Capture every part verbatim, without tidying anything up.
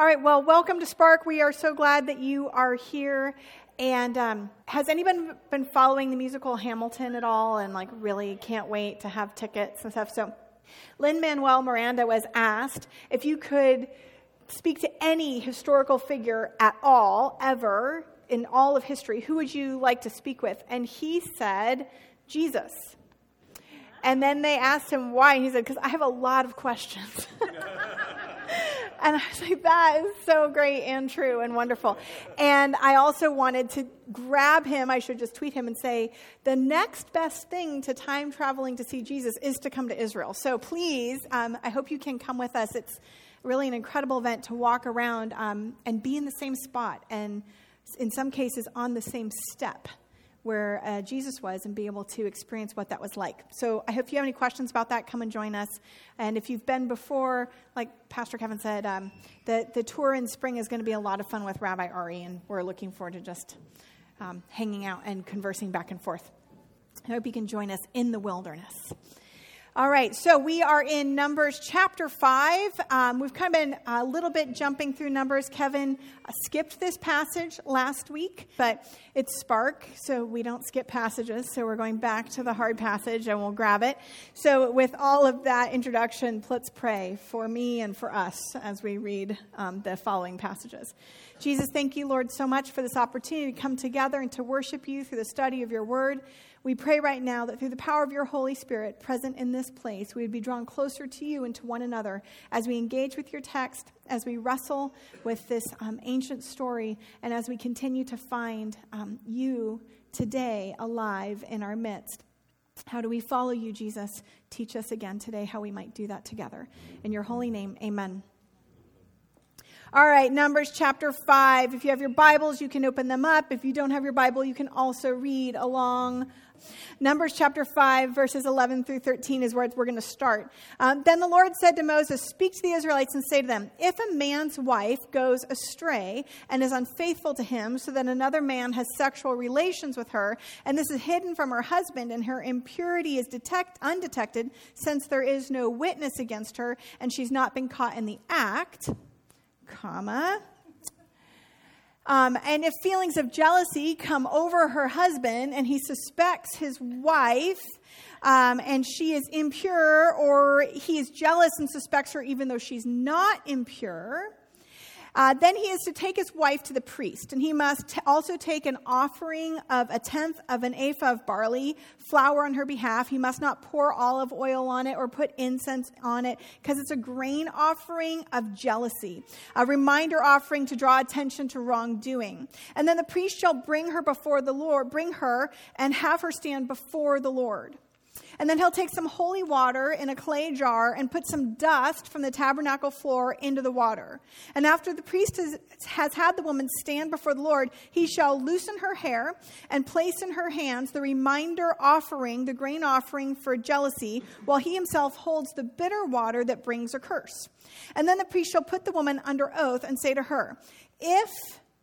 All right, well, welcome to Spark. We are so glad that you are here. And um, has anyone been following the musical Hamilton at all and, like, really can't wait to have tickets and stuff? So Lin-Manuel Miranda was asked if you could speak to any historical figure at all, ever, in all of history, who would you like to speak with? And he said, Jesus. And then they asked him why, and he said, because I have a lot of questions. And I was like, that is so great and true and wonderful. And I also wanted to grab him. I should just tweet him and say, the next best thing to time traveling to see Jesus is to come to Israel. So please, um, I hope you can come with us. It's really an incredible event to walk around um, and be in the same spot and in some cases on the same step where uh, Jesus was and be able to experience what that was like. So I hope you have any questions about that, come and join us. And if you've been before, like Pastor Kevin said, um, the, the tour in spring is going to be a lot of fun with Rabbi Ari, and we're looking forward to just um, hanging out and conversing back and forth. I hope you can join us in the wilderness. All right, so we are in Numbers chapter five. Um, we've kind of been a little bit jumping through Numbers. Kevin skipped this passage last week, but it's Spark, so we don't skip passages. So we're going back to the hard passage, and we'll grab it. So with all of that introduction, let's pray for me and for us as we read um, the following passages. Jesus, thank you, Lord, so much for this opportunity to come together and to worship you through the study of your word. We pray right now that through the power of your Holy Spirit present in this place, we would be drawn closer to you and to one another as we engage with your text, as we wrestle with this um, ancient story, and as we continue to find um, you today alive in our midst. How do we follow you, Jesus? Teach us again today how we might do that together. In your holy name, amen. All right, Numbers chapter five. If you have your Bibles, you can open them up. If you don't have your Bible, you can also read along. Numbers chapter five, verses eleven through thirteen is where we're going to start. Um, then the Lord said to Moses, "Speak to the Israelites and say to them, if a man's wife goes astray and is unfaithful to him so that another man has sexual relations with her, and this is hidden from her husband, and her impurity is detect, undetected since there is no witness against her, and she's not been caught in the act, comma, Um, and if feelings of jealousy come over her husband and he suspects his wife um, and she is impure, or he is jealous and suspects her even though she's not impure, uh, then he is to take his wife to the priest. And he must t- also take an offering of a tenth of an ephah of barley flour on her behalf. He must not pour olive oil on it or put incense on it, because it's a grain offering of jealousy, a reminder offering to draw attention to wrongdoing. And then the priest shall bring her before the Lord, bring her and have her stand before the Lord. And then he'll take some holy water in a clay jar and put some dust from the tabernacle floor into the water. And after the priest has, has had the woman stand before the Lord, he shall loosen her hair and place in her hands the reminder offering, the grain offering for jealousy, while he himself holds the bitter water that brings a curse. And then the priest shall put the woman under oath and say to her, if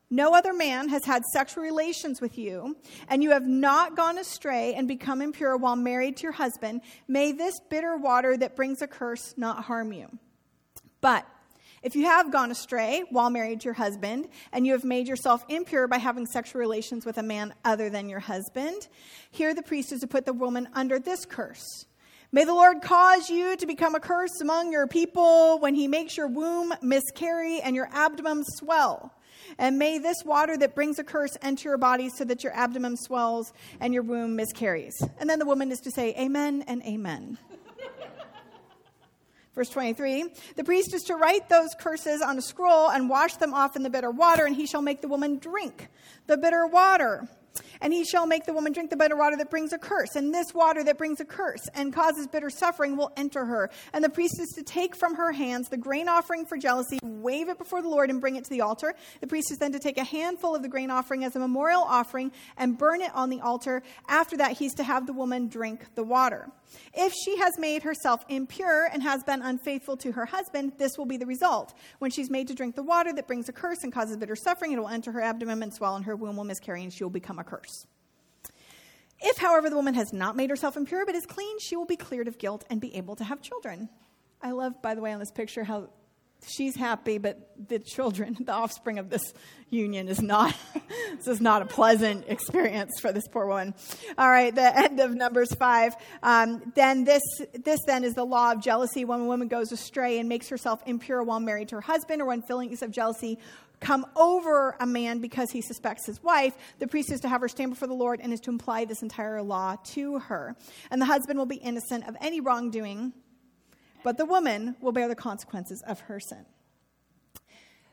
no other man has had sexual relations with you, and you have not gone astray and become impure while married to your husband, may this bitter water that brings a curse not harm you. But if you have gone astray while married to your husband, and you have made yourself impure by having sexual relations with a man other than your husband, here the priest is to put the woman under this curse. May the Lord cause you to become a curse among your people when he makes your womb miscarry and your abdomen swell. And may this water that brings a curse enter your body so that your abdomen swells and your womb miscarries. And then the woman is to say amen and amen. Verse twenty-three, the priest is to write those curses on a scroll and wash them off in the bitter water, and he shall make the woman drink the bitter water. And he shall make the woman drink the bitter water that brings a curse. And this water that brings a curse and causes bitter suffering will enter her. And the priest is to take from her hands the grain offering for jealousy, wave it before the Lord, and bring it to the altar. The priest is then to take a handful of the grain offering as a memorial offering and burn it on the altar. After that, he's to have the woman drink the water. If she has made herself impure and has been unfaithful to her husband, this will be the result. When she's made to drink the water that brings a curse and causes bitter suffering, it will enter her abdomen and swell, and her womb will miscarry, and she will become a curse. If, however, the woman has not made herself impure but is clean, she will be cleared of guilt and be able to have children. I love, by the way, on this picture how she's happy, but the children, the offspring of this union is not, this is not a pleasant experience for this poor woman. All right, the end of Numbers five. Um, then this, this then is the law of jealousy. When a woman goes astray and makes herself impure while married to her husband, or when feelings of jealousy come over a man because he suspects his wife, the priest is to have her stand before the Lord and is to imply this entire law to her. And the husband will be innocent of any wrongdoing, but the woman will bear the consequences of her sin.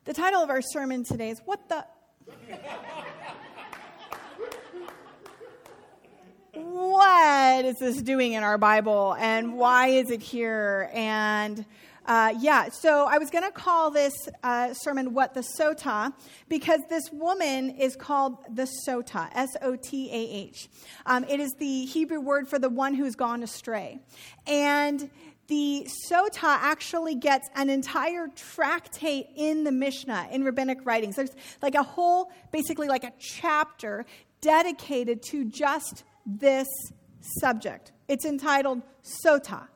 The title of our sermon today is, What the... What is this doing in our Bible? And why is it here? And... Uh, yeah, so I was going to call this uh, sermon, What the Sotah, because this woman is called the Sotah, S O T A H. Um, it is the Hebrew word for the one who's gone astray. And the Sotah actually gets an entire tractate in the Mishnah, in rabbinic writings. There's like a whole, basically like a chapter dedicated to just this subject. It's entitled Sotah.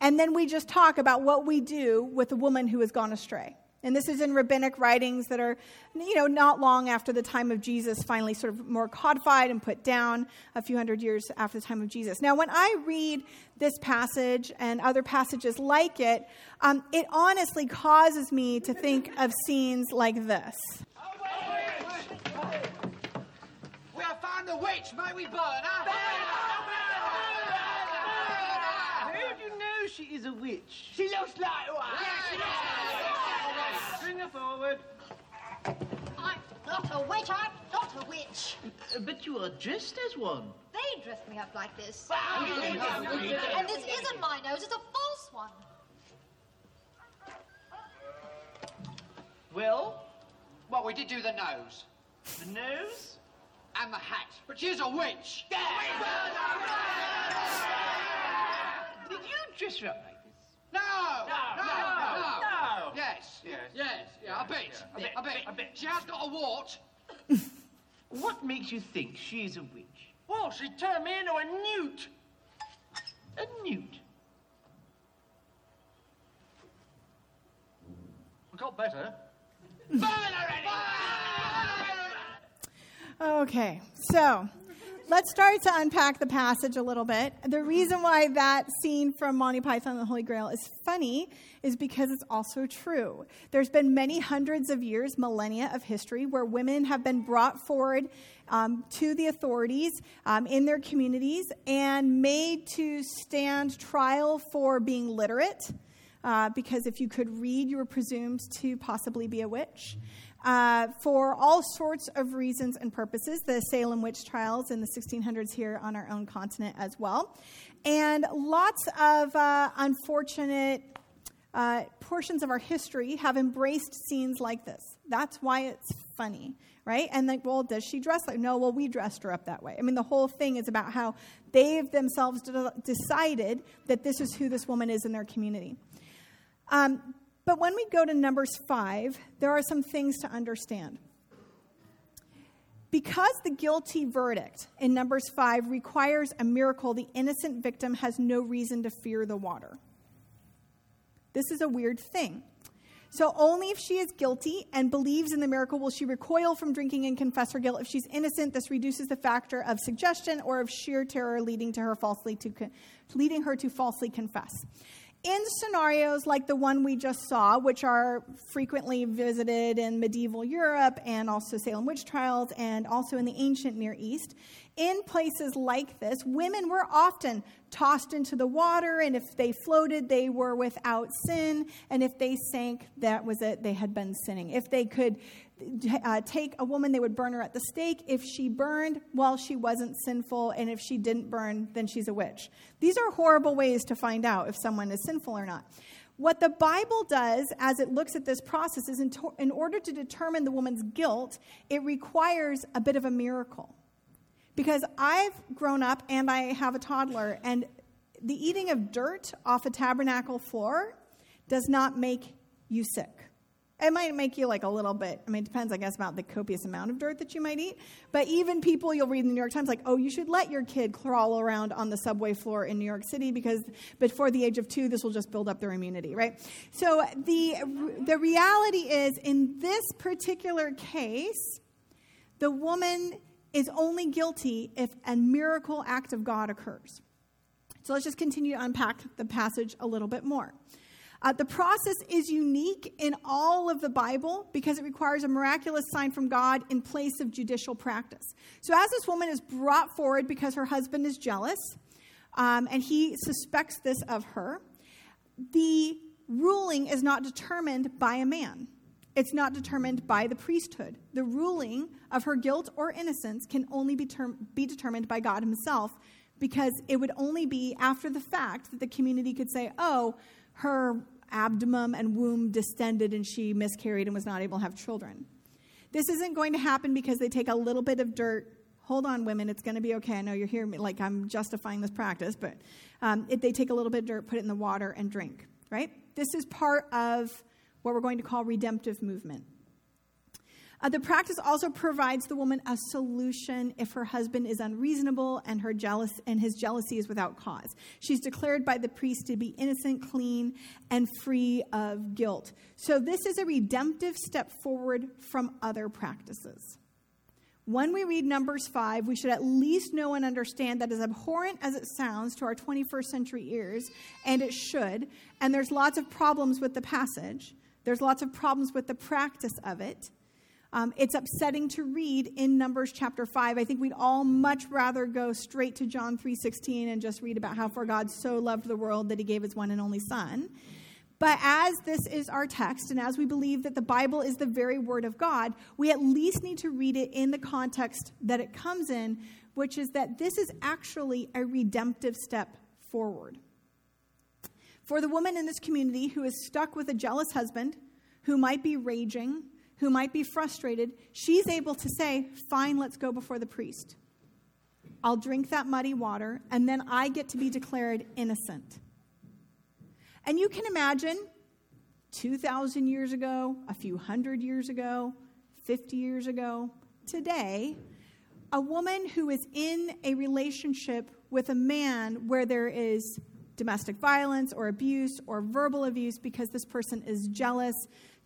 And then we just talk about what we do with a woman who has gone astray. And this is in rabbinic writings that are, you know, not long after the time of Jesus, finally sort of more codified and put down a few hundred years after the time of Jesus. Now, when I read this passage and other passages like it, um, it honestly causes me to think of scenes like this. We have found the witch, may we burn her? She is a witch. She looks like one. Yes. Bring her forward. I'm not a witch. I'm not a witch. But you are dressed as one. They dressed me up like this. And this isn't my nose. It's a false one. Well? Well, we did do the nose. The nose? And the hat. But she's a witch. Yeah. Did you dress her up like this? No! No! No! No! no. no. Yes, yes, yes, yeah, I bet. Yeah. I bet, I bet, I bet. She has got a wart. What makes you think she's a witch? Well, she turned me into a newt. A newt? We got better. Burn already! Okay, so... let's start to unpack the passage a little bit. The reason why that scene from Monty Python and the Holy Grail is funny is because it's also true. There's been many hundreds of years, millennia of history, where women have been brought forward um, to the authorities um, in their communities and made to stand trial for being literate, uh, because if you could read, you were presumed to possibly be a witch. Uh, for all sorts of reasons and purposes, the Salem witch trials in the sixteen hundreds here on our own continent as well. And lots of uh, unfortunate uh, portions of our history have embraced scenes like this. That's why it's funny, right? And like, well, does she dress like? No, well, we dressed her up that way. I mean, the whole thing is about how they've themselves de- decided that this is who this woman is in their community. Um But when we go to Numbers five, there are some things to understand. Because the guilty verdict in Numbers five requires a miracle, the innocent victim has no reason to fear the water. This is a weird thing. So only if she is guilty and believes in the miracle will she recoil from drinking and confess her guilt. If she's innocent, this reduces the factor of suggestion or of sheer terror, leading to her falsely to con- leading her to falsely confess. In scenarios like the one we just saw, which are frequently visited in medieval Europe and also Salem witch trials and also in the ancient Near East, in places like this, women were often tossed into the water, and if they floated, they were without sin, and if they sank, that was it, they had been sinning. If they could uh, take a woman, they would burn her at the stake. If she burned, well, she wasn't sinful, and if she didn't burn, then she's a witch. These are horrible ways to find out if someone is sinful or not. What the Bible does as it looks at this process is in, to- in order to determine the woman's guilt, it requires a bit of a miracle. Because I've grown up and I have a toddler, and the eating of dirt off a tabernacle floor does not make you sick. It might make you like a little bit, I mean, it depends, I guess, about the copious amount of dirt that you might eat. But even people, you'll read in the New York Times, like, oh, you should let your kid crawl around on the subway floor in New York City because before the age of two, this will just build up their immunity, right? So the the reality is, in this particular case, the woman is only guilty if a miracle act of God occurs. So let's just continue to unpack the passage a little bit more. Uh, the process is unique in all of the Bible because it requires a miraculous sign from God in place of judicial practice. So as this woman is brought forward because her husband is jealous, um, and he suspects this of her, the ruling is not determined by a man. It's not determined by the priesthood. The ruling of her guilt or innocence can only be, term- be determined by God himself, because it would only be after the fact that the community could say, oh, her abdomen and womb distended and she miscarried and was not able to have children. This isn't going to happen because they take a little bit of dirt. Hold on, women, it's going to be okay. I know you're here, like I'm justifying this practice, but um, if they take a little bit of dirt, put it in the water and drink, right? This is part of what we're going to call redemptive movement. Uh, the practice also provides the woman a solution if her husband is unreasonable and her jealous and his jealousy is without cause. She's declared by the priest to be innocent, clean, and free of guilt. So this is a redemptive step forward from other practices. When we read Numbers five, we should at least know and understand that as abhorrent as it sounds to our twenty-first century ears, and it should, and there's lots of problems with the passage, there's lots of problems with the practice of it. Um, it's upsetting to read in Numbers chapter five. I think we'd all much rather go straight to John three sixteen and just read about how for God so loved the world that he gave his one and only son. But as this is our text, and as we believe that the Bible is the very word of God, we at least need to read it in the context that it comes in, which is that this is actually a redemptive step forward. For the woman in this community who is stuck with a jealous husband, who might be raging, who might be frustrated, she's able to say, fine, let's go before the priest. I'll drink that muddy water, and then I get to be declared innocent. And you can imagine two thousand years ago, a few hundred years ago, fifty years ago, today, a woman who is in a relationship with a man where there is domestic violence or abuse or verbal abuse because this person is jealous,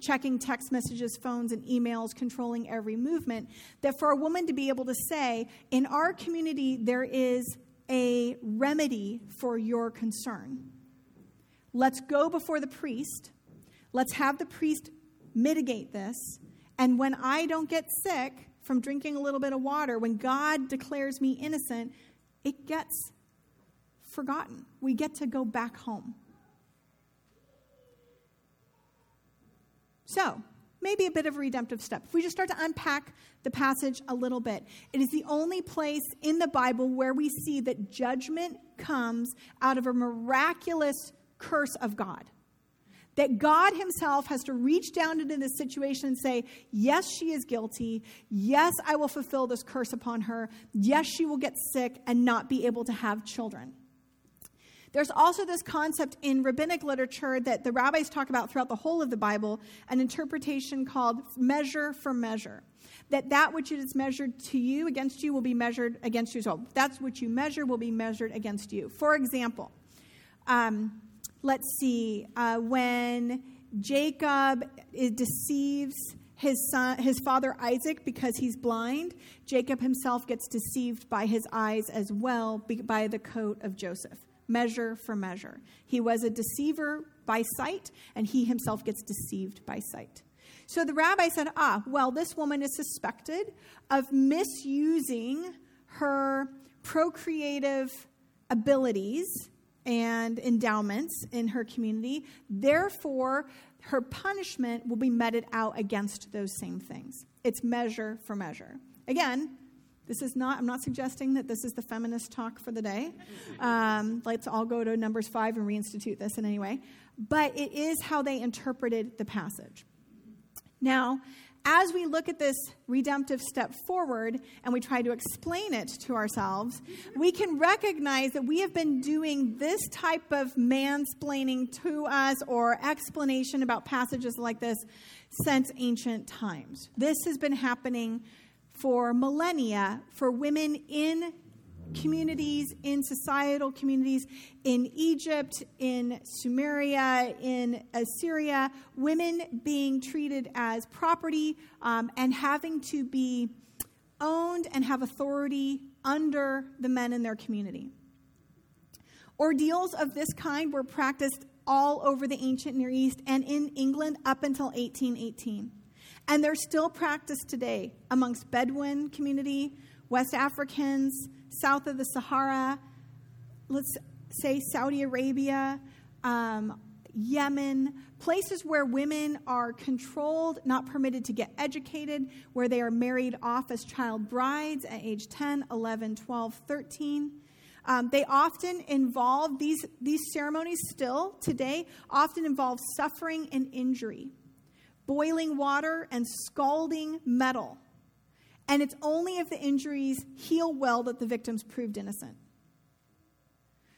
checking text messages, phones, and emails, controlling every movement, that for a woman to be able to say, in our community, there is a remedy for your concern. Let's go before the priest. Let's have the priest mitigate this. And when I don't get sick from drinking a little bit of water, when God declares me innocent, it gets forgotten. We get to go back home. So, maybe a bit of a redemptive step. If we just start to unpack the passage a little bit, it is the only place in the Bible where we see that judgment comes out of a miraculous curse of God. That God himself has to reach down into this situation and say, yes, she is guilty. Yes, I will fulfill this curse upon her. Yes, she will get sick and not be able to have children. There's also this concept in rabbinic literature that the rabbis talk about throughout the whole of the Bible, an interpretation called measure for measure. That that which is measured to you, against you, will be measured against you. So that's what you measure will be measured against you. For example, um, let's see, uh, when Jacob deceives his son, his father Isaac, because he's blind, Jacob himself gets deceived by his eyes as well, by the coat of Joseph. Measure for measure. He was a deceiver by sight, and he himself gets deceived by sight. So the rabbi said, ah, well, this woman is suspected of misusing her procreative abilities and endowments in her community. Therefore, her punishment will be meted out against those same things. It's measure for measure. Again, this is not, I'm not suggesting that this is the feminist talk for the day. Um, let's all go to Numbers five and reinstitute this in any way. But it is how they interpreted the passage. Now, as we look at this redemptive step forward and we try to explain it to ourselves, we can recognize that we have been doing this type of mansplaining to us or explanation about passages like this since ancient times. This has been happening for millennia for women in communities, in societal communities, in Egypt, in Sumeria, in Assyria, women being treated as property um, and having to be owned and have authority under the men in their community. Ordeals of this kind were practiced all over the ancient Near East and in England up until eighteen eighteen. And they're still practiced today amongst Bedouin community, West Africans, south of the Sahara, let's say Saudi Arabia, um, Yemen, places where women are controlled, not permitted to get educated, where they are married off as child brides at age ten, eleven, twelve, thirteen. Um, they often involve, these, these ceremonies still today, often involve suffering and injury, boiling water and scalding metal. And it's only if the injuries heal well that the victim's proved innocent.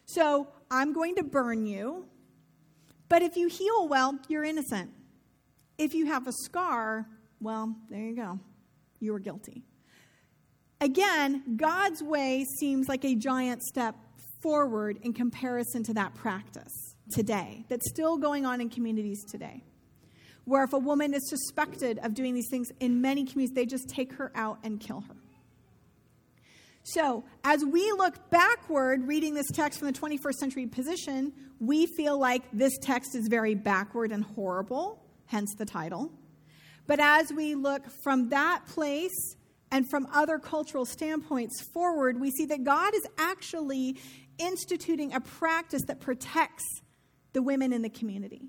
So I'm going to burn you, but if you heal well, you're innocent. If you have a scar, well, there you go. You were guilty. Again, God's way seems like a giant step forward in comparison to that practice today that's still going on in communities today, where if a woman is suspected of doing these things in many communities, they just take her out and kill her. So as we look backward, reading this text from the twenty-first century position, we feel like this text is very backward and horrible, hence the title. But as we look from that place and from other cultural standpoints forward, we see that God is actually instituting a practice that protects the women in the community.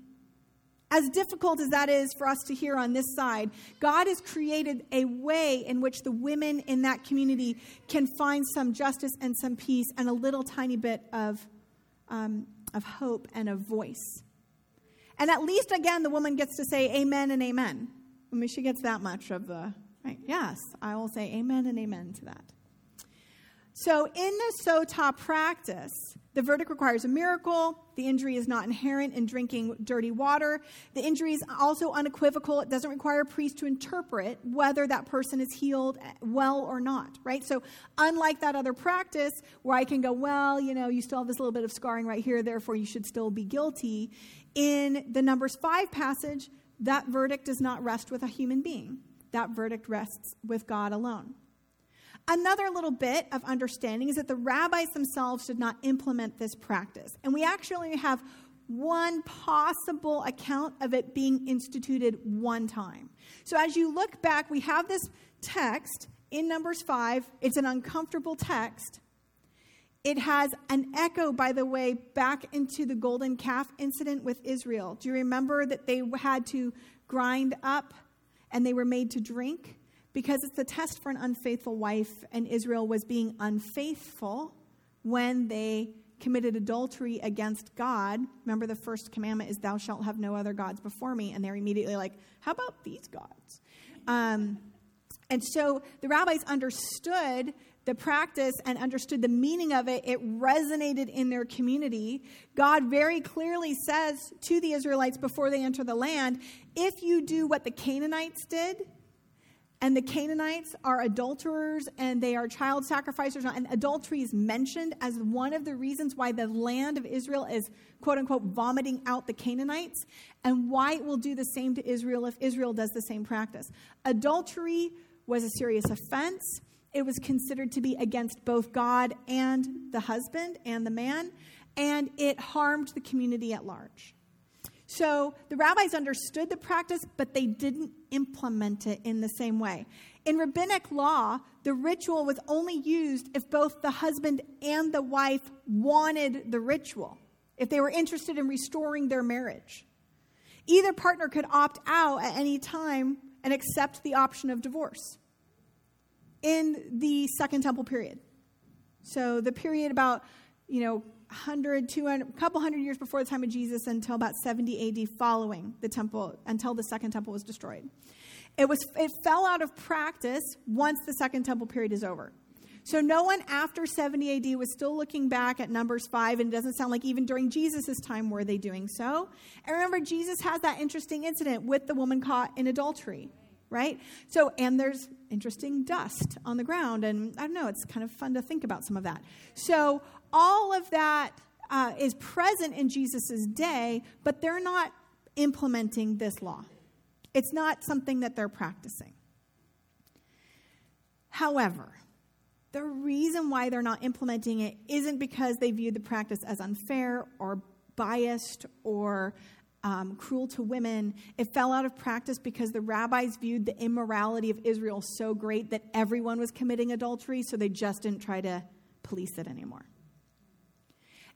As difficult as that is for us to hear on this side, God has created a way in which the women in that community can find some justice and some peace and a little tiny bit of, um, of hope and a voice. And at least, again, the woman gets to say amen and amen. I mean, she gets that much of the, right? Yes, I will say amen and amen to that. So in the Sotah practice, the verdict requires a miracle. The injury is not inherent in drinking dirty water. The injury is also unequivocal. It doesn't require a priest to interpret whether that person is healed well or not, right? So unlike that other practice where I can go, well, you know, you still have this little bit of scarring right here, therefore you should still be guilty. In the Numbers five passage, that verdict does not rest with a human being. That verdict rests with God alone. Another little bit of understanding is that the rabbis themselves did not implement this practice. And we actually have one possible account of it being instituted one time. So as you look back, we have this text in Numbers five. It's an uncomfortable text. It has an echo, by the way, back into the golden calf incident with Israel. Do you remember that they had to grind up and they were made to drink? Because it's the test for an unfaithful wife, and Israel was being unfaithful when they committed adultery against God. Remember, the first commandment is, thou shalt have no other gods before me. And they're immediately like, how about these gods? Um, and so the rabbis understood the practice and understood the meaning of it. It resonated in their community. God very clearly says to the Israelites before they enter the land, if you do what the Canaanites did, and the Canaanites are adulterers, and they are child sacrificers. And adultery is mentioned as one of the reasons why the land of Israel is, quote-unquote, vomiting out the Canaanites, and why it will do the same to Israel if Israel does the same practice. Adultery was a serious offense. It was considered to be against both God and the husband and the man, and it harmed the community at large. So the rabbis understood the practice, but they didn't implement it in the same way. In rabbinic law, the ritual was only used if both the husband and the wife wanted the ritual, if they were interested in restoring their marriage. Either partner could opt out at any time and accept the option of divorce in the Second Temple period. So the period about, you know, one hundred, two hundred, a couple hundred years before the time of Jesus until about seventy A D following the temple, until the second temple was destroyed. It was it fell out of practice once the Second Temple period is over. So no one after seventy A D was still looking back at Numbers five, and it doesn't sound like even during Jesus' time were they doing so. And remember, Jesus has that interesting incident with the woman caught in adultery, right? So, and there's interesting dust on the ground, and I don't know, it's kind of fun to think about some of that. So all of that uh, is present in Jesus' day, but they're not implementing this law. It's not something that they're practicing. However, the reason why they're not implementing it isn't because they view the practice as unfair or biased or um, cruel to women. It fell out of practice because the rabbis viewed the immorality of Israel so great that everyone was committing adultery, so they just didn't try to police it anymore.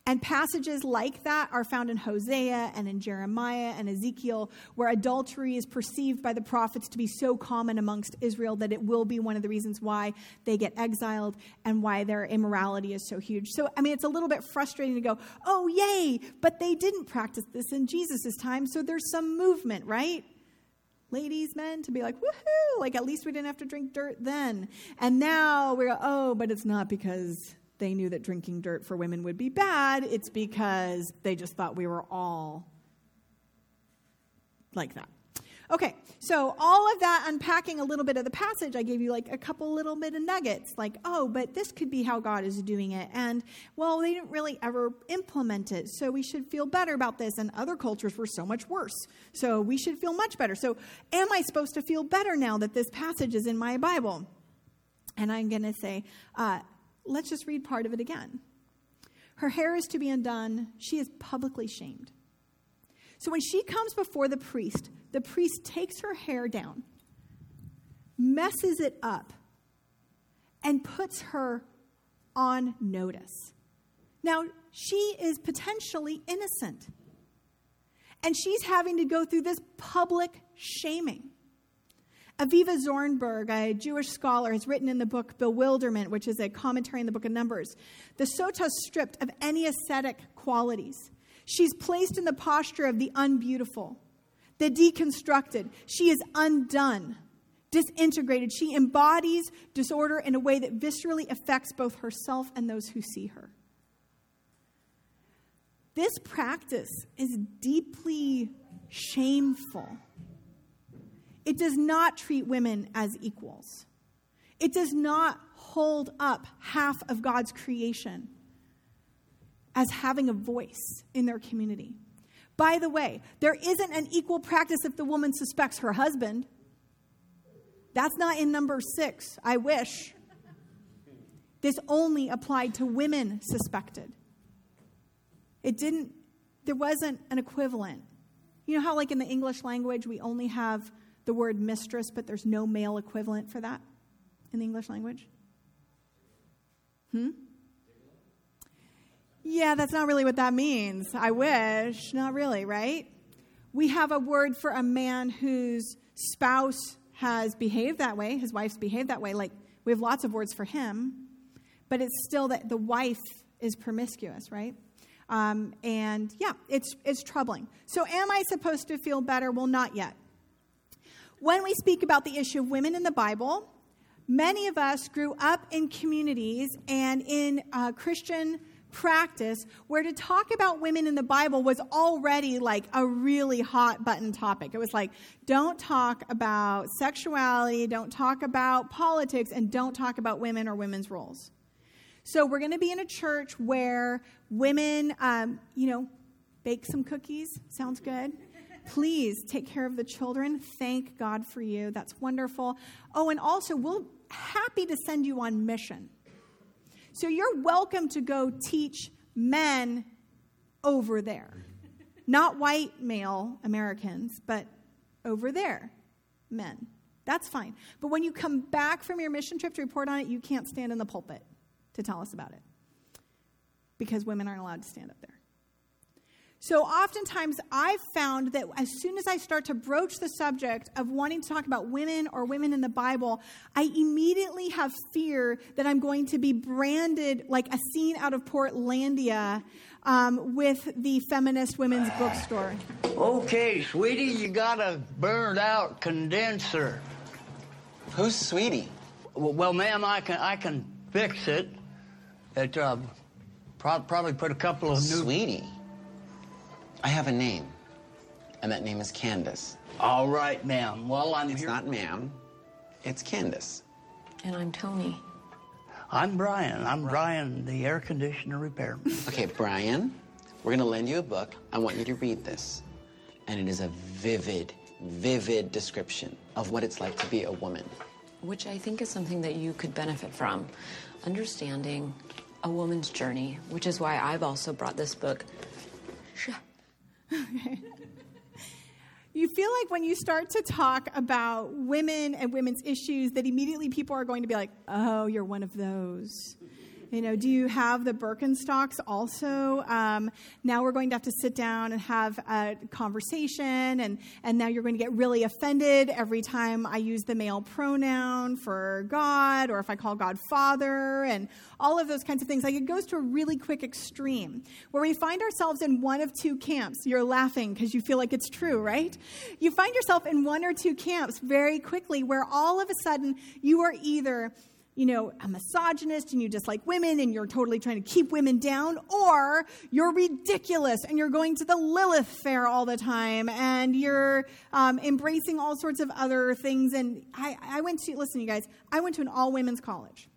And passages like that are found in Hosea and in Jeremiah and Ezekiel, where adultery is perceived by the prophets to be so common amongst Israel that it will be one of the reasons why they get exiled and why their immorality is so huge. So, I mean, it's a little bit frustrating to go, oh, yay, but they didn't practice this in Jesus' time, so there's some movement, right? Ladies, men, to be like, woohoo, like at least we didn't have to drink dirt then. And now we're, oh, but it's not because they knew that drinking dirt for women would be bad. It's because they just thought we were all like that. Okay, so all of that unpacking a little bit of the passage, I gave you like a couple little bit of nuggets. Like, oh, but this could be how God is doing it. And, well, they didn't really ever implement it, so we should feel better about this. And other cultures were so much worse, so we should feel much better. So am I supposed to feel better now that this passage is in my Bible? And I'm going to say, uh, let's just read part of it again. Her hair is to be undone. She is publicly shamed. So when she comes before the priest, the priest takes her hair down, messes it up, and puts her on notice. Now, she is potentially innocent, and she's having to go through this public shaming. Aviva Zornberg, a Jewish scholar, has written in the book Bewilderment, which is a commentary in the book of Numbers, the Sotah is stripped of any ascetic qualities. She's placed in the posture of the unbeautiful, the deconstructed. She is undone, disintegrated. She embodies disorder in a way that viscerally affects both herself and those who see her. This practice is deeply shameful. It does not treat women as equals. It does not hold up half of God's creation as having a voice in their community. By the way, there isn't an equal practice if the woman suspects her husband. That's not in number six. I wish. This only applied to women suspected. It didn't, there wasn't an equivalent. You know how like in the English language we only have the word mistress, but there's no male equivalent for that in the English language? Hmm? Yeah, that's not really what that means. I wish. Not really, right? We have a word for a man whose spouse has behaved that way, his wife's behaved that way. Like, we have lots of words for him, but it's still that the wife is promiscuous, right? Um, and yeah, it's it's troubling. So am I supposed to feel better? Well, not yet. When we speak about the issue of women in the Bible, many of us grew up in communities and in uh, Christian practice where to talk about women in the Bible was already like a really hot button topic. It was like, don't talk about sexuality, don't talk about politics, and don't talk about women or women's roles. So we're going to be in a church where women, um, you know, bake some cookies. Sounds good. Please take care of the children. Thank God for you. That's wonderful. Oh, and also, we're happy to send you on mission. So you're welcome to go teach men over there. Not white male Americans, but over there, men. That's fine. But when you come back from your mission trip to report on it, you can't stand in the pulpit to tell us about it because women aren't allowed to stand up there. So oftentimes I've found that as soon as I start to broach the subject of wanting to talk about women or women in the Bible, I immediately have fear that I'm going to be branded like a scene out of Portlandia um, with the feminist women's bookstore. Okay, sweetie, you got a burned-out condenser. Who's sweetie? Well, well, ma'am, I can I can fix it. It uh, pro- probably put a couple of new... Sweetie? I have a name, and that name is Candace. All right, ma'am. Well, I'm it's here... It's not ma'am. It's Candace. And I'm Tony. I'm Brian. I'm Brian, the air conditioner repairman. Okay, Brian, we're going to lend you a book. I want you to read this. And it is a vivid, vivid description of what it's like to be a woman. Which I think is something that you could benefit from. Understanding a woman's journey, which is why I've also brought this book. You feel like when you start to talk about women and women's issues that immediately people are going to be like, oh, you're one of those. You know, do you have the Birkenstocks also? Um, now we're going to have to sit down and have a conversation, and, and now you're going to get really offended every time I use the male pronoun for God, or if I call God Father, and all of those kinds of things. Like, it goes to a really quick extreme where we find ourselves in one of two camps. You're laughing because you feel like it's true, right? You find yourself in one or two camps very quickly where all of a sudden you are either... you know, a misogynist and you dislike women and you're totally trying to keep women down, or you're ridiculous and you're going to the Lilith Fair all the time and you're um, embracing all sorts of other things. And I, I went to, listen, you guys, I went to an all-women's college.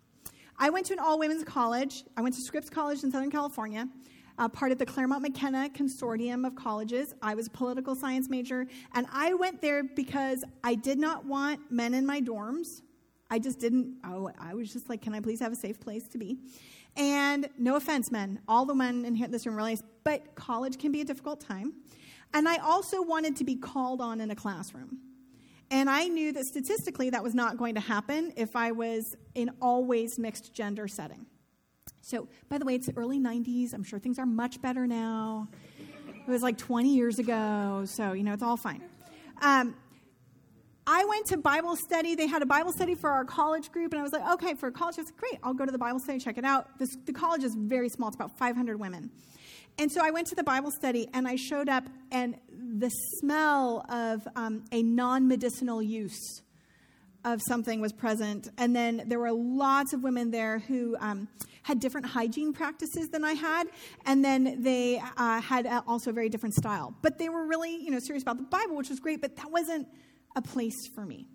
I went to an all-women's college. I went to Scripps College in Southern California, uh, part of the Claremont McKenna consortium of colleges. I was a political science major, and I went there because I did not want men in my dorms. I just didn't, oh, I was just like, can I please have a safe place to be? And no offense, men, all the men in this room realize, but college can be a difficult time. And I also wanted to be called on in a classroom. And I knew that statistically that was not going to happen if I was in always mixed gender setting. So, by the way, it's the early nineties. I'm sure things are much better now. It was like twenty years ago, so, you know, it's all fine. Um I went to Bible study. They had a Bible study for our college group, and I was like, okay, for college, I was like, great, I'll go to the Bible study, check it out. This, the college is very small. It's about five hundred women. And so I went to the Bible study, and I showed up, and the smell of um, a non-medicinal use of something was present. And then there were lots of women there who um, had different hygiene practices than I had, and then they uh, had uh, also a very different style. But they were really, you know, serious about the Bible, which was great, but that wasn't a place for me,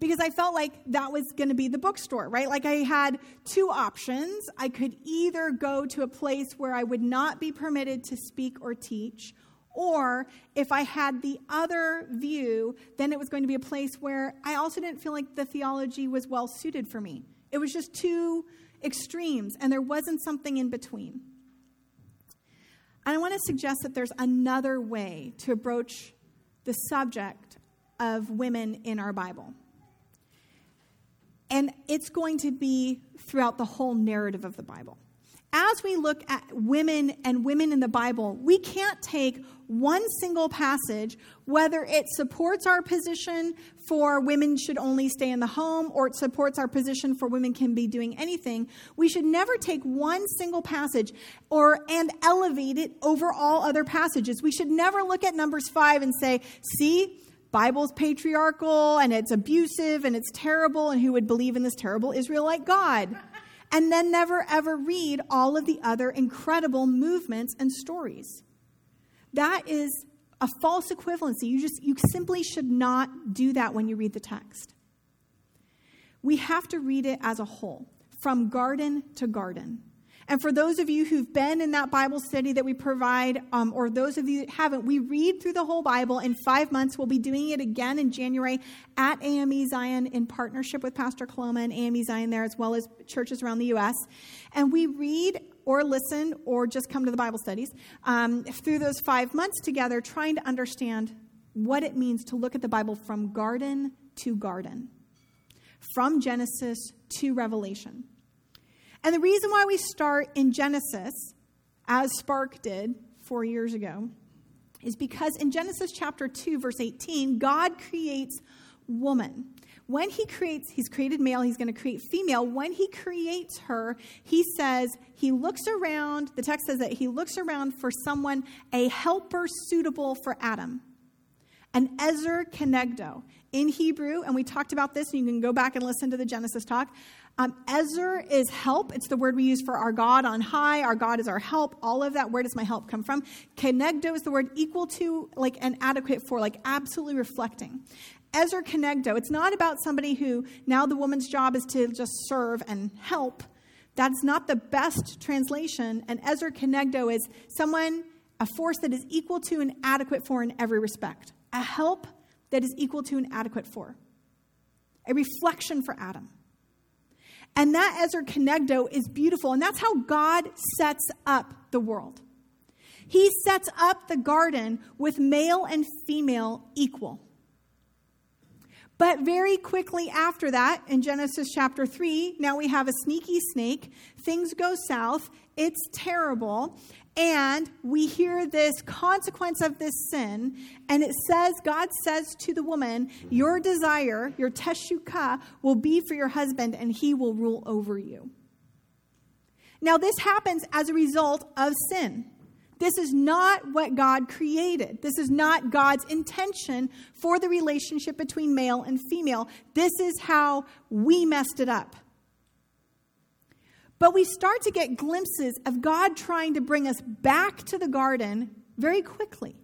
because I felt like that was going to be the bookstore, right? Like, I had two options. I could either go to a place where I would not be permitted to speak or teach, or if I had the other view, then it was going to be a place where I also didn't feel like the theology was well suited for me. It was just two extremes, and there wasn't something in between. And I want to suggest that there's another way to approach the subject of women in our Bible. And it's going to be throughout the whole narrative of the Bible. As we look at women and women in the Bible, we can't take one single passage, whether it supports our position for women should only stay in the home, or it supports our position for women can be doing anything. We should never take one single passage or and elevate it over all other passages. We should never look at Numbers five and say, see, Bible's patriarchal, and it's abusive, and it's terrible, and who would believe in this terrible Israelite God? And then never, ever read all of the other incredible movements and stories. That is a false equivalency. You just, you simply should not do that when you read the text. We have to read it as a whole, from garden to garden. And for those of you who've been in that Bible study that we provide, um, or those of you that haven't, we read through the whole Bible in five months. We'll be doing it again in January at A M E Zion in partnership with Pastor Coloma and A M E Zion there, as well as churches around the U S And we read or listen or just come to the Bible studies um, through those five months together, trying to understand what it means to look at the Bible from garden to garden, from Genesis to Revelation. And the reason why we start in Genesis, as Spark did four years ago, is because in Genesis chapter two, verse eighteen, God creates woman. When he creates, he's created male, he's going to create female. When he creates her, he says he looks around, the text says that he looks around for someone, a helper suitable for Adam. An ezer kenegdo. In Hebrew, and we talked about this, and you can go back and listen to the Genesis talk, um, ezer is help. It's the word we use for our God on high. Our God is our help. All of that. Where does my help come from? Kenegdo is the word equal to, like, and adequate for, like, absolutely reflecting. Ezer kenegdo. It's not about somebody who, now the woman's job is to just serve and help. That's not the best translation. And ezer kenegdo is someone, a force that is equal to and adequate for in every respect. A help that is equal to and adequate for. A reflection for Adam. And that ezer kenegdo is beautiful. And that's how God sets up the world. He sets up the garden with male and female equal. But very quickly after that, in Genesis chapter three, now we have a sneaky snake. Things go south. It's terrible. And we hear this consequence of this sin. And it says, God says to the woman, your desire, your teshukah, will be for your husband, and he will rule over you. Now, this happens as a result of sin. This is not what God created. This is not God's intention for the relationship between male and female. This is how we messed it up. But we start to get glimpses of God trying to bring us back to the garden very quickly.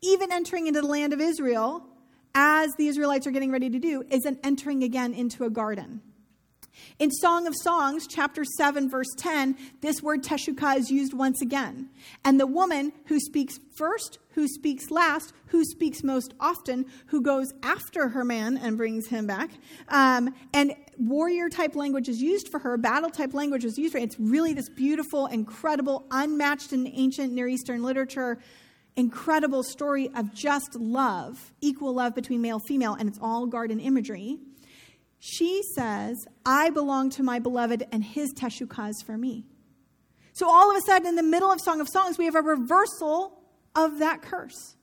Even entering into the land of Israel, as the Israelites are getting ready to do, is an entering again into a garden. In Song of Songs, chapter seven, verse ten, this word teshukah is used once again. And the woman who speaks first, who speaks last, who speaks most often, who goes after her man and brings him back, um, and warrior-type language is used for her, battle-type language is used for her. It's really this beautiful, incredible, unmatched in ancient Near Eastern literature, incredible story of just love, equal love between male and female, and it's all garden imagery. She says, I belong to my beloved, and his teshukah is for me. So all of a sudden, in the middle of Song of Songs, we have a reversal of that curse.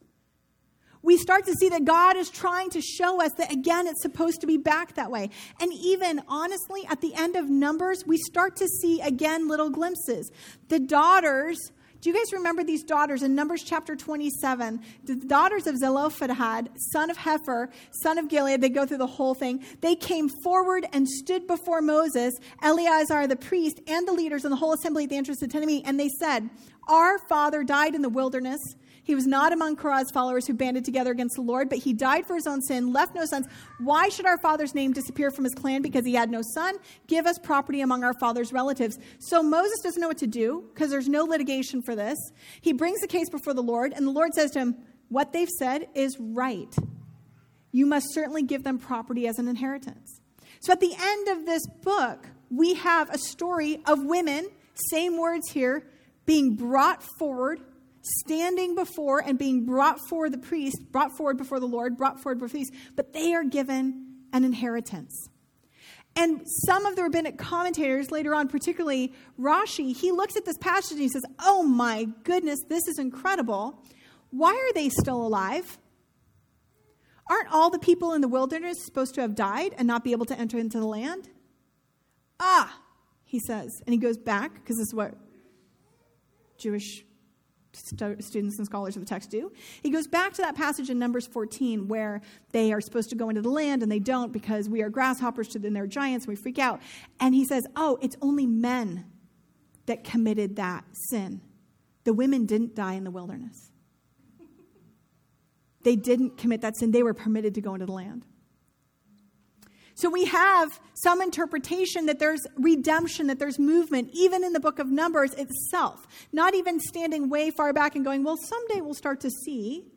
We start to see that God is trying to show us that, again, it's supposed to be back that way. And even, honestly, at the end of Numbers, we start to see, again, little glimpses. The daughters... Do you guys remember these daughters in Numbers chapter twenty-seven? The daughters of Zelophehad, son of Hefer, son of Gilead, they go through the whole thing. They came forward and stood before Moses, Eleazar the priest, and the leaders and the whole assembly at the entrance of the tent, and they said, our father died in the wilderness. He was not among Korah's followers who banded together against the Lord, but he died for his own sin, left no sons. Why should our father's name disappear from his clan because he had no son? Give us property among our father's relatives. So Moses doesn't know what to do because there's no litigation for this. He brings the case before the Lord, and the Lord says to him, what they've said is right. You must certainly give them property as an inheritance. So at the end of this book, we have a story of women, same words here, being brought forward, standing before and being brought forward the priest, brought forward before the Lord, brought forward before the priest, but they are given an inheritance. And some of the rabbinic commentators later on, particularly Rashi, he looks at this passage and he says, oh my goodness, this is incredible. Why are they still alive? Aren't all the people in the wilderness supposed to have died and not be able to enter into the land? Ah, he says, and he goes back, because this is what Jewish students and scholars of the text do. He goes back to that passage in Numbers fourteen where they are supposed to go into the land and they don't because we are grasshoppers to them, they're giants, and we freak out. And he says, oh, it's only men that committed that sin. The women didn't die in the wilderness. They didn't commit that sin. They were permitted to go into the land. So we have some interpretation that there's redemption, that there's movement, even in the book of Numbers itself. Not even standing way far back and going, well, someday we'll start to see.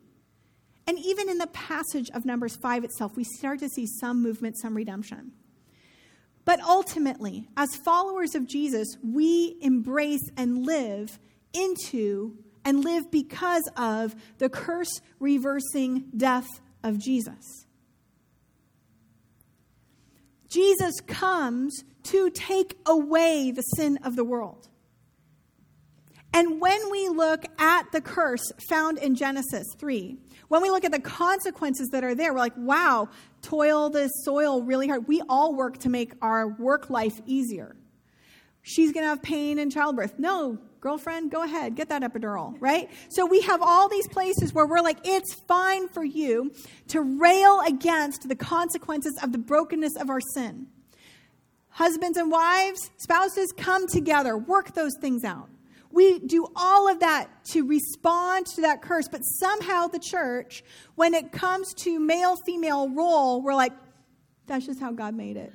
And even in the passage of Numbers five itself, we start to see some movement, some redemption. But ultimately, as followers of Jesus, we embrace and live into and live because of the curse-reversing death of Jesus. Jesus comes to take away the sin of the world. And when we look at the curse found in Genesis three, when we look at the consequences that are there, we're like, wow, toil the soil really hard. We all work to make our work life easier. She's going to have pain in childbirth. No, girlfriend, go ahead. Get that epidural, right? So we have all these places where we're like, it's fine for you to rail against the consequences of the brokenness of our sin. Husbands and wives, spouses, come together. Work those things out. We do all of that to respond to that curse. But somehow the church, when it comes to male-female role, we're like, that's just how God made it.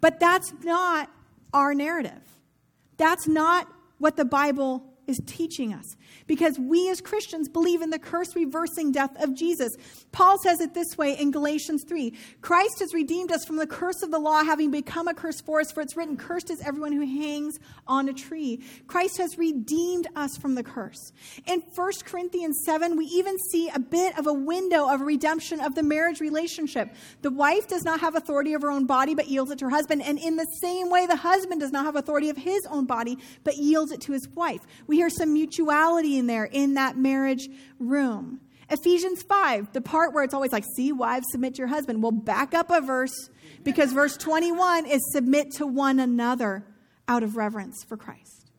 But that's not our narrative. That's not what the Bible is teaching us. Because we as Christians believe in the curse-reversing death of Jesus. Paul says it this way in Galatians three. Christ has redeemed us from the curse of the law, having become a curse for us, for it's written, cursed is everyone who hangs on a tree. Christ has redeemed us from the curse. In First Corinthians seven, we even see a bit of a window of redemption of the marriage relationship. The wife does not have authority of her own body, but yields it to her husband. And in the same way, the husband does not have authority of his own body, but yields it to his wife. We hear some mutuality in there, in that marriage room. Ephesians five, the part where it's always like, see, wives, submit to your husband. Well, back up a verse, because verse twenty-one is submit to one another out of reverence for Christ.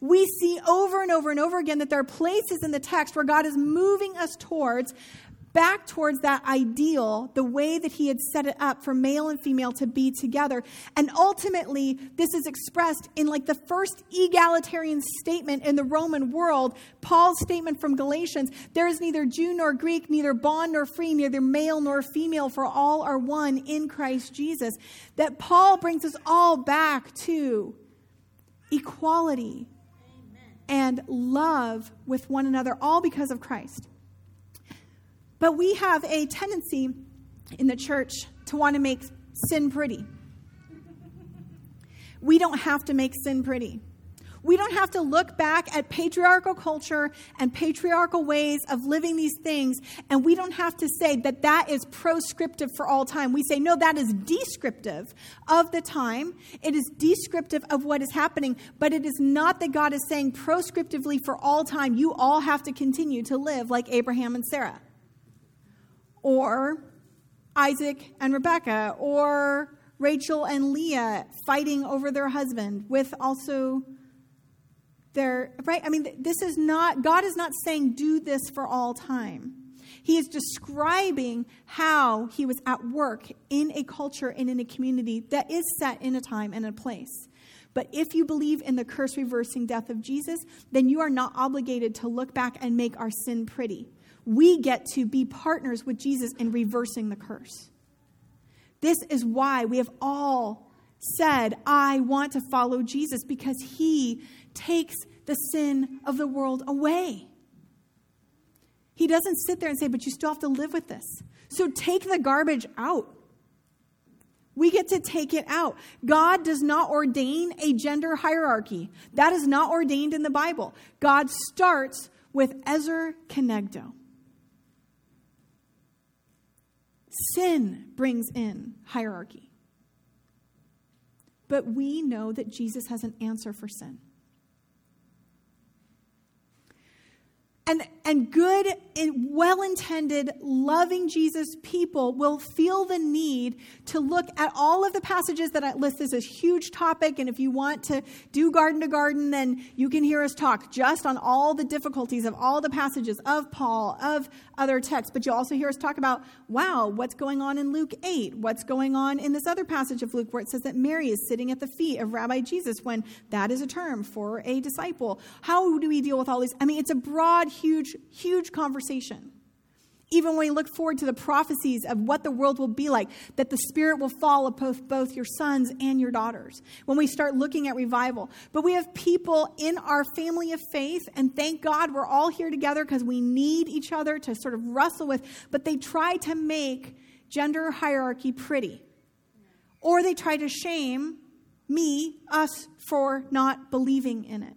We see over and over and over again that there are places in the text where God is moving us towards, back towards that ideal, the way that he had set it up for male and female to be together. And ultimately, this is expressed in like the first egalitarian statement in the Roman world, Paul's statement from Galatians, there is neither Jew nor Greek, neither bond nor free, neither male nor female, for all are one in Christ Jesus. That Paul brings us all back to equality. Amen. And love with one another, all because of Christ. But we have a tendency in the church to want to make sin pretty. We don't have to make sin pretty. We don't have to look back at patriarchal culture and patriarchal ways of living these things, and we don't have to say that that is proscriptive for all time. We say, no, that is descriptive of the time. It is descriptive of what is happening, but it is not that God is saying proscriptively for all time, you all have to continue to live like Abraham and Sarah, or Isaac and Rebecca, or Rachel and Leah fighting over their husband with also their, right? I mean, this is not, God is not saying do this for all time. He is describing how he was at work in a culture and in a community that is set in a time and a place. But if you believe in the curse-reversing death of Jesus, then you are not obligated to look back and make our sin pretty. We get to be partners with Jesus in reversing the curse. This is why we have all said, I want to follow Jesus, because he takes the sin of the world away. He doesn't sit there and say, but you still have to live with this. So take the garbage out. We get to take it out. God does not ordain a gender hierarchy. That is not ordained in the Bible. God starts with Ezer Kenegdo. Sin brings in hierarchy. But we know that Jesus has an answer for sin. And, and good and well-intended, loving Jesus people will feel the need to look at all of the passages that I list. This is a huge topic, and if you want to do Garden to Garden, then you can hear us talk just on all the difficulties of all the passages of Paul, of other texts. But you'll also hear us talk about, wow, what's going on in Luke eight? What's going on in this other passage of Luke where it says that Mary is sitting at the feet of Rabbi Jesus, when that is a term for a disciple? How do we deal with all these? I mean, it's a broad, huge, huge conversation. Even when we look forward to the prophecies of what the world will be like, that the Spirit will fall upon both your sons and your daughters, when we start looking at revival. But we have people in our family of faith, and thank God we're all here together because we need each other to sort of wrestle with, but they try to make gender hierarchy pretty. Or they try to shame me, us, for not believing in it.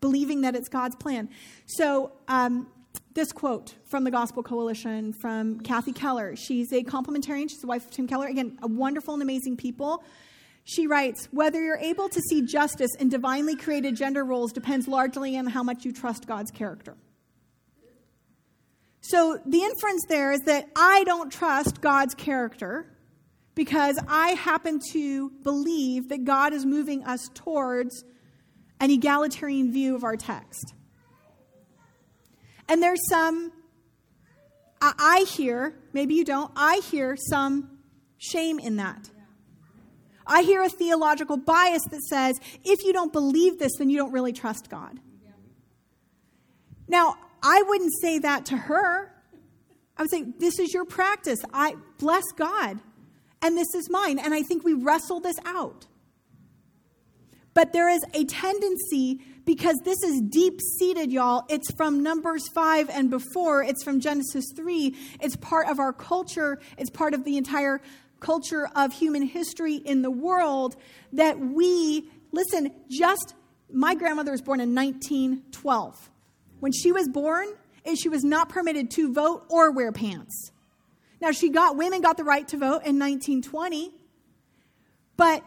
Believing that it's God's plan. So um, this quote from the Gospel Coalition from Kathy Keller. She's a complementarian. She's the wife of Tim Keller. Again, a wonderful and amazing people. She writes, whether you're able to see justice in divinely created gender roles depends largely on how much you trust God's character. So the inference there is that I don't trust God's character because I happen to believe that God is moving us towards an egalitarian view of our text. And there's some, I hear, maybe you don't, I hear some shame in that. I hear a theological bias that says, if you don't believe this, then you don't really trust God. Now, I wouldn't say that to her. I would say, this is your practice. I bless God, and this is mine. And I think we wrestle this out. But there is a tendency, because this is deep-seated, y'all. It's from Numbers five and before. It's from Genesis three. It's part of our culture. It's part of the entire culture of human history in the world that we, listen, just, my grandmother was born in nineteen twelve. When she was born, she was not permitted to vote or wear pants. Now, she got, women got the right to vote in nineteen twenty, but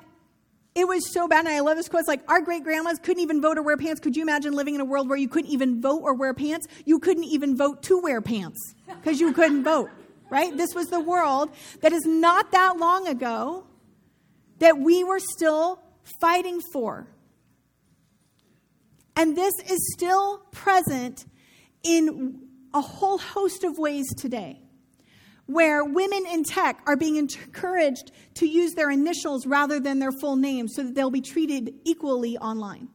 it was so bad, and I love this quote, it's like, our great-grandmas couldn't even vote or wear pants. Could you imagine living in a world where you couldn't even vote or wear pants? You couldn't even vote to wear pants because you couldn't vote, right? This was the world that is not that long ago that we were still fighting for. And this is still present in a whole host of ways today, where women in tech are being encouraged to use their initials rather than their full names so that they'll be treated equally online.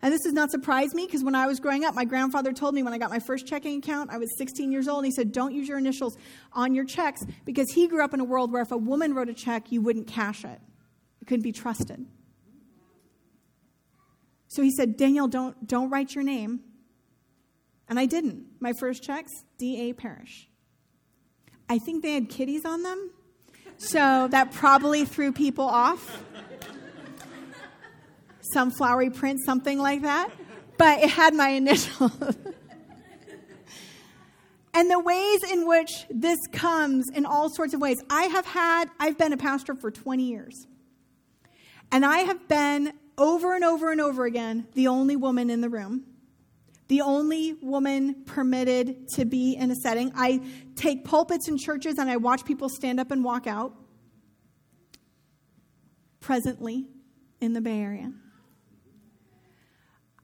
And this does not surprise me, because when I was growing up, my grandfather told me when I got my first checking account, I was sixteen years old, and he said, don't use your initials on your checks, because he grew up in a world where if a woman wrote a check, you wouldn't cash it. It couldn't be trusted. So he said, Danielle, don't, don't write your name. And I didn't. My first checks, D A Parrish. I think they had kitties on them, so that probably threw people off. Some flowery print, something like that. But it had my initials. And the ways in which this comes in all sorts of ways. I have had, I've been a pastor for twenty years. And I have been over and over and over again, the only woman in the room, the only woman permitted to be in a setting. I take pulpits in churches and I watch people stand up and walk out. Presently in the Bay Area.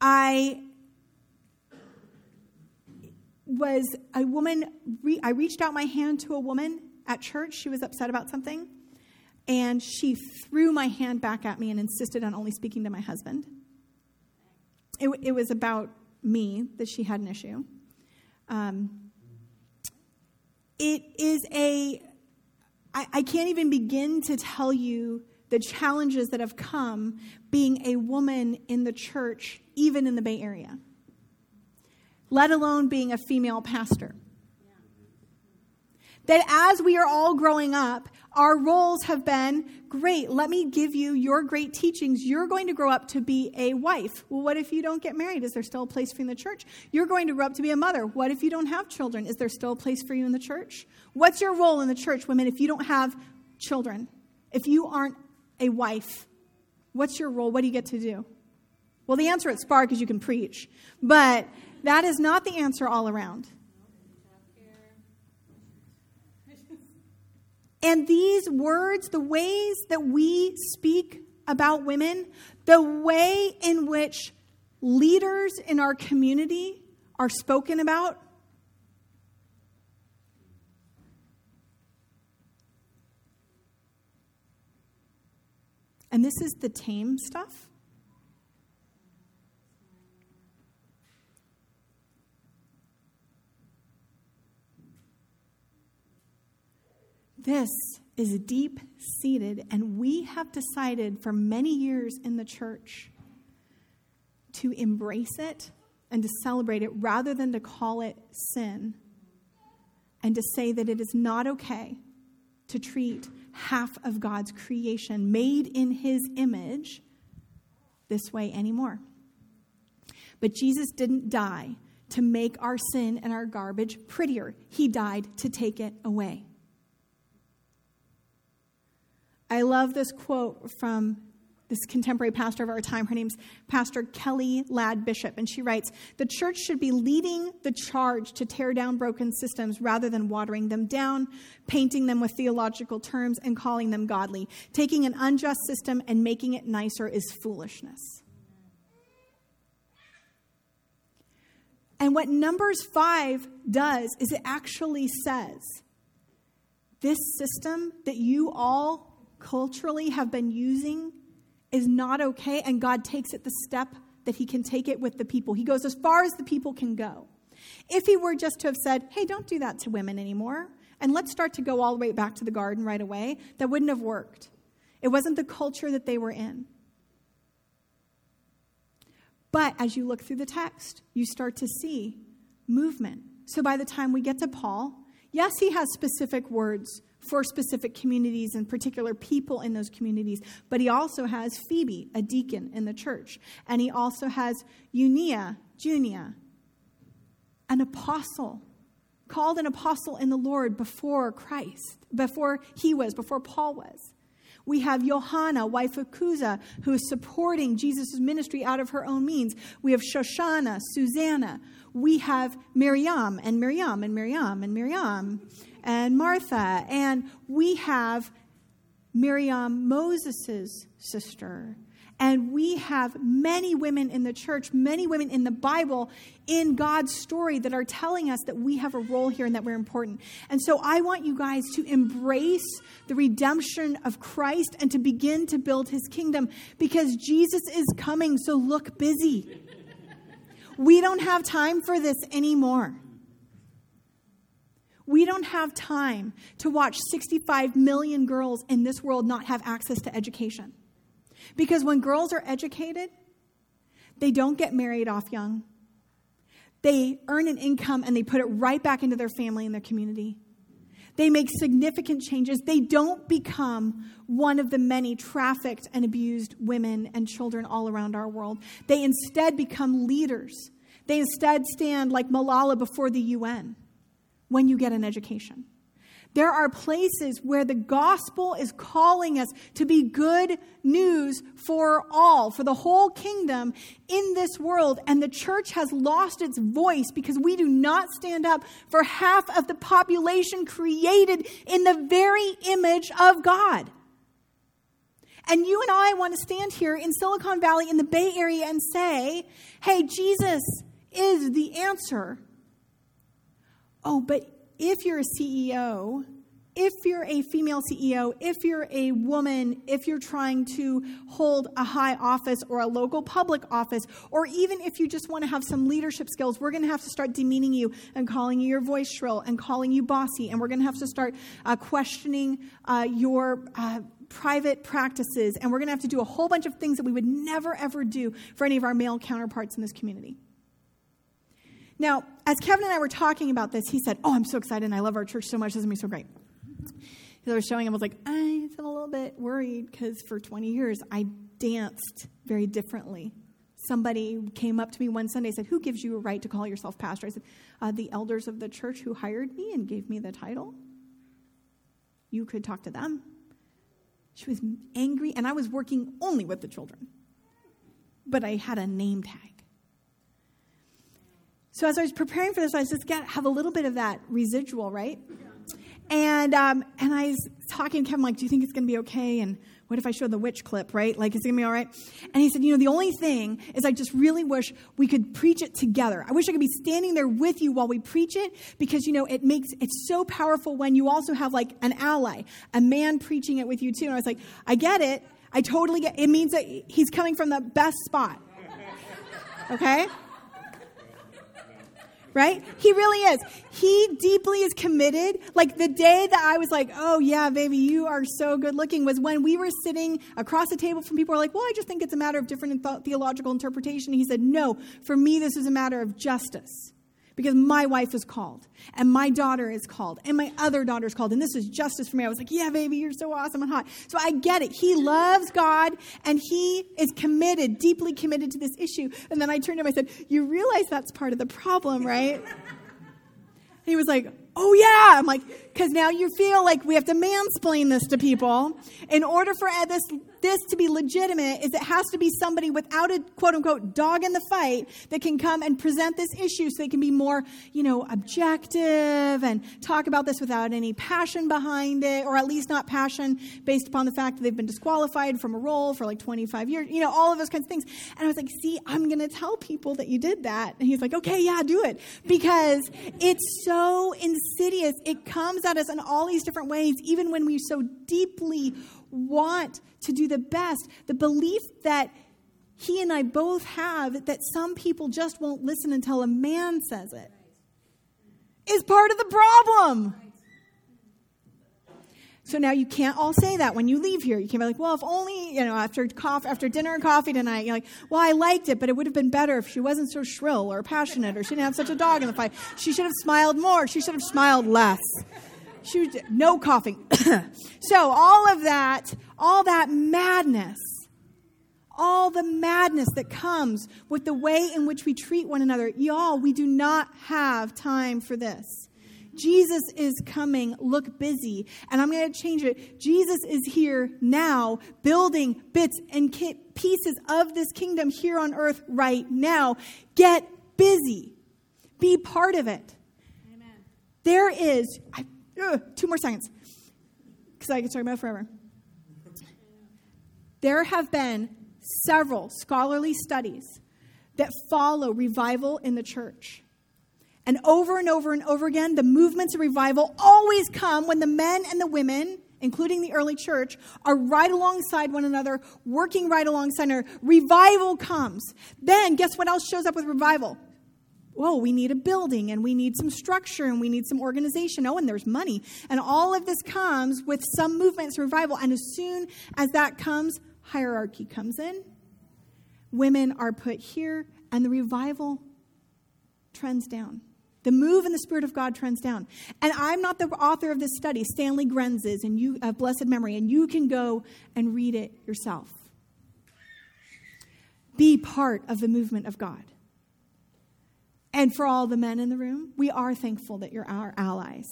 I was a woman, re- I reached out my hand to a woman at church. She was upset about something. And she threw my hand back at me and insisted on only speaking to my husband. It, it was about me that she had an issue. Um, it is a... I, I can't even begin to tell you the challenges that have come being a woman in the church, even in the Bay Area, let alone being a female pastor. That as we are all growing up, our roles have been, great, let me give you your great teachings. You're going to grow up to be a wife. Well, what if you don't get married? Is there still a place for you in the church? You're going to grow up to be a mother. What if you don't have children? Is there still a place for you in the church? What's your role in the church, women, if you don't have children? If you aren't a wife, what's your role? What do you get to do? Well, the answer at Spark is you can preach. But that is not the answer all around. And these words, the ways that we speak about women, the way in which leaders in our community are spoken about, and this is the tame stuff. This is deep-seated, and we have decided for many years in the church to embrace it and to celebrate it rather than to call it sin and to say that it is not okay to treat half of God's creation made in his image this way anymore. But Jesus didn't die to make our sin and our garbage prettier. He died to take it away. I love this quote from this contemporary pastor of our time. Her name's Pastor Kelly Ladd Bishop, and she writes, "The church should be leading the charge to tear down broken systems rather than watering them down, painting them with theological terms, and calling them godly. Taking an unjust system and making it nicer is foolishness." And what Numbers five does is it actually says, this system that you all culturally have been using is not okay, and God takes it the step that he can take it with the people. He goes as far as the people can go. If he were just to have said, hey, don't do that to women anymore, and let's start to go all the way back to the garden right away, that wouldn't have worked. It wasn't the culture that they were in. But as you look through the text, you start to see movement. So by the time we get to Paul, yes, he has specific words for specific communities and particular people in those communities, but he also has Phoebe, a deacon in the church, and he also has Eunia, Junia, an apostle, called an apostle in the Lord before Christ, before he was, before Paul was. We have Johanna, wife of Cusa, who is supporting Jesus' ministry out of her own means. We have Shoshana, Susanna. We have Miriam and Miriam and Miriam and Miriam and Martha. And we have Miriam, Moses' sister. And we have many women in the church, many women in the Bible, in God's story that are telling us that we have a role here and that we're important. And so I want you guys to embrace the redemption of Christ and to begin to build his kingdom, because Jesus is coming, so look busy. We don't have time for this anymore. We don't have time to watch sixty-five million girls in this world not have access to education. Because when girls are educated, they don't get married off young. They earn an income and they put it right back into their family and their community. They make significant changes. They don't become one of the many trafficked and abused women and children all around our world. They instead become leaders. They instead stand like Malala before the U N when you get an education. There are places where the gospel is calling us to be good news for all, for the whole kingdom in this world. And the church has lost its voice because we do not stand up for half of the population created in the very image of God. And you and I want to stand here in Silicon Valley, in the Bay Area, and say, hey, Jesus is the answer. Oh, but if you're a C E O, if you're a female C E O, if you're a woman, if you're trying to hold a high office or a local public office, or even if you just want to have some leadership skills, we're going to have to start demeaning you and calling you your voice shrill and calling you bossy. And we're going to have to start uh, questioning uh, your uh, private practices. And we're going to have to do a whole bunch of things that we would never, ever do for any of our male counterparts in this community. Now, as Kevin and I were talking about this, he said, oh, I'm so excited and I love our church so much. This is going to be so great. As I was showing him, I was like, I feel a little bit worried because for twenty years I danced very differently. Somebody came up to me one Sunday and said, who gives you a right to call yourself pastor? I said, uh, the elders of the church who hired me and gave me the title. You could talk to them. She was angry, and I was working only with the children. But I had a name tag. So as I was preparing for this, I was just got have a little bit of that residual, right? And um, and I was talking to Kevin, like, do you think it's going to be okay? And what if I show the witch clip, right? Like, is it going to be all right? And he said, you know, the only thing is I just really wish we could preach it together. I wish I could be standing there with you while we preach it, because, you know, it makes it's so powerful when you also have, like, an ally, a man preaching it with you, too. And I was like, I get it. I totally get it. It means that he's coming from the best spot. Okay? Right? He really is. He deeply is committed. Like the day that I was like, oh yeah, baby, you are so good looking, was when we were sitting across the table from people who were like, well, I just think it's a matter of different th- theological interpretation. And he said, no, for me, this is a matter of justice, because my wife is called and my daughter is called and my other daughter is called. And this is justice for me. I was like, yeah, baby, you're so awesome and hot. So I get it. He loves God and he is committed, deeply committed to this issue. And then I turned to him, I said, you realize that's part of the problem, right? And he was like, oh, yeah. I'm like, because now you feel like we have to mansplain this to people. In order for this this to be legitimate is it has to be somebody without a, quote, unquote, dog in the fight that can come and present this issue so they can be more, you know, objective and talk about this without any passion behind it, or at least not passion based upon the fact that they've been disqualified from a role for like twenty-five years, you know, all of those kinds of things. And I was like, see, I'm going to tell people that you did that. And he's like, okay, yeah, do it. Because it's so insidious. It comes at us in all these different ways, even when we so deeply want to do the best. The belief that he and I both have that some people just won't listen until a man says it is part of the problem. So now you can't all say that when you leave here. You can't be like, well, if only, you know, after coffee, after dinner and coffee tonight, you're like, well, I liked it, but it would have been better if she wasn't so shrill or passionate, or she didn't have such a dog in the fight. She should have smiled more. She should have smiled less. She was, no coughing. So all of that, all that madness, all the madness that comes with the way in which we treat one another. Y'all, we do not have time for this. Jesus is coming, look busy. And I'm going to change it. Jesus is here now, building bits and ki- pieces of this kingdom here on earth right now. Get busy. Be part of it. Amen. There is, I, uh, two more seconds, because I could talk about it forever. There have been several scholarly studies that follow revival in the church. And over and over and over again, the movements of revival always come when the men and the women, including the early church, are right alongside one another, working right alongside one another. Revival comes. Then guess what else shows up with revival? Whoa, we need a building, and we need some structure, and we need some organization. Oh, and there's money. And all of this comes with some movements of revival. And as soon as that comes, hierarchy comes in. Women are put here, and the revival trends down. The move in the Spirit of God trends down. And I'm not the author of this study. Stanley Grenz is, and you have blessed memory, and you can go and read it yourself. Be part of the movement of God. And for all the men in the room, we are thankful that you're our allies.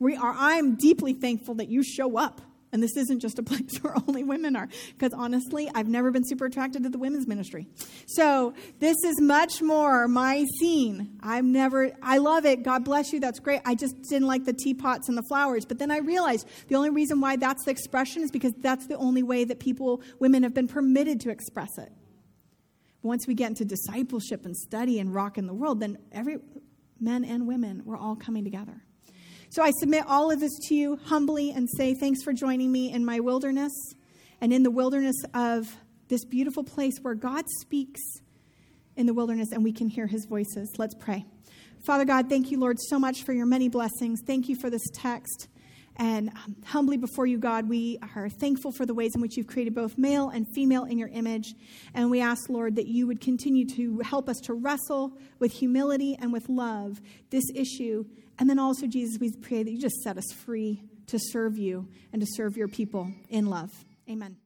We are. I'm deeply thankful that you show up. And this isn't just a place where only women are, because honestly, I've never been super attracted to the women's ministry. So this is much more my scene. I've never, I love it. God bless you. That's great. I just didn't like the teapots and the flowers. But then I realized the only reason why that's the expression is because that's the only way that people, women have been permitted to express it. Once we get into discipleship and study and rock in the world, then every men and women, we're all coming together. So I submit all of this to you humbly and say thanks for joining me in my wilderness and in the wilderness of this beautiful place where God speaks in the wilderness and we can hear his voices. Let's pray. Father God, thank you, Lord, so much for your many blessings. Thank you for this text. And um, humbly before you, God, we are thankful for the ways in which you've created both male and female in your image. And we ask, Lord, that you would continue to help us to wrestle with humility and with love this issue. And then also, Jesus, we pray that you just set us free to serve you and to serve your people in love. Amen.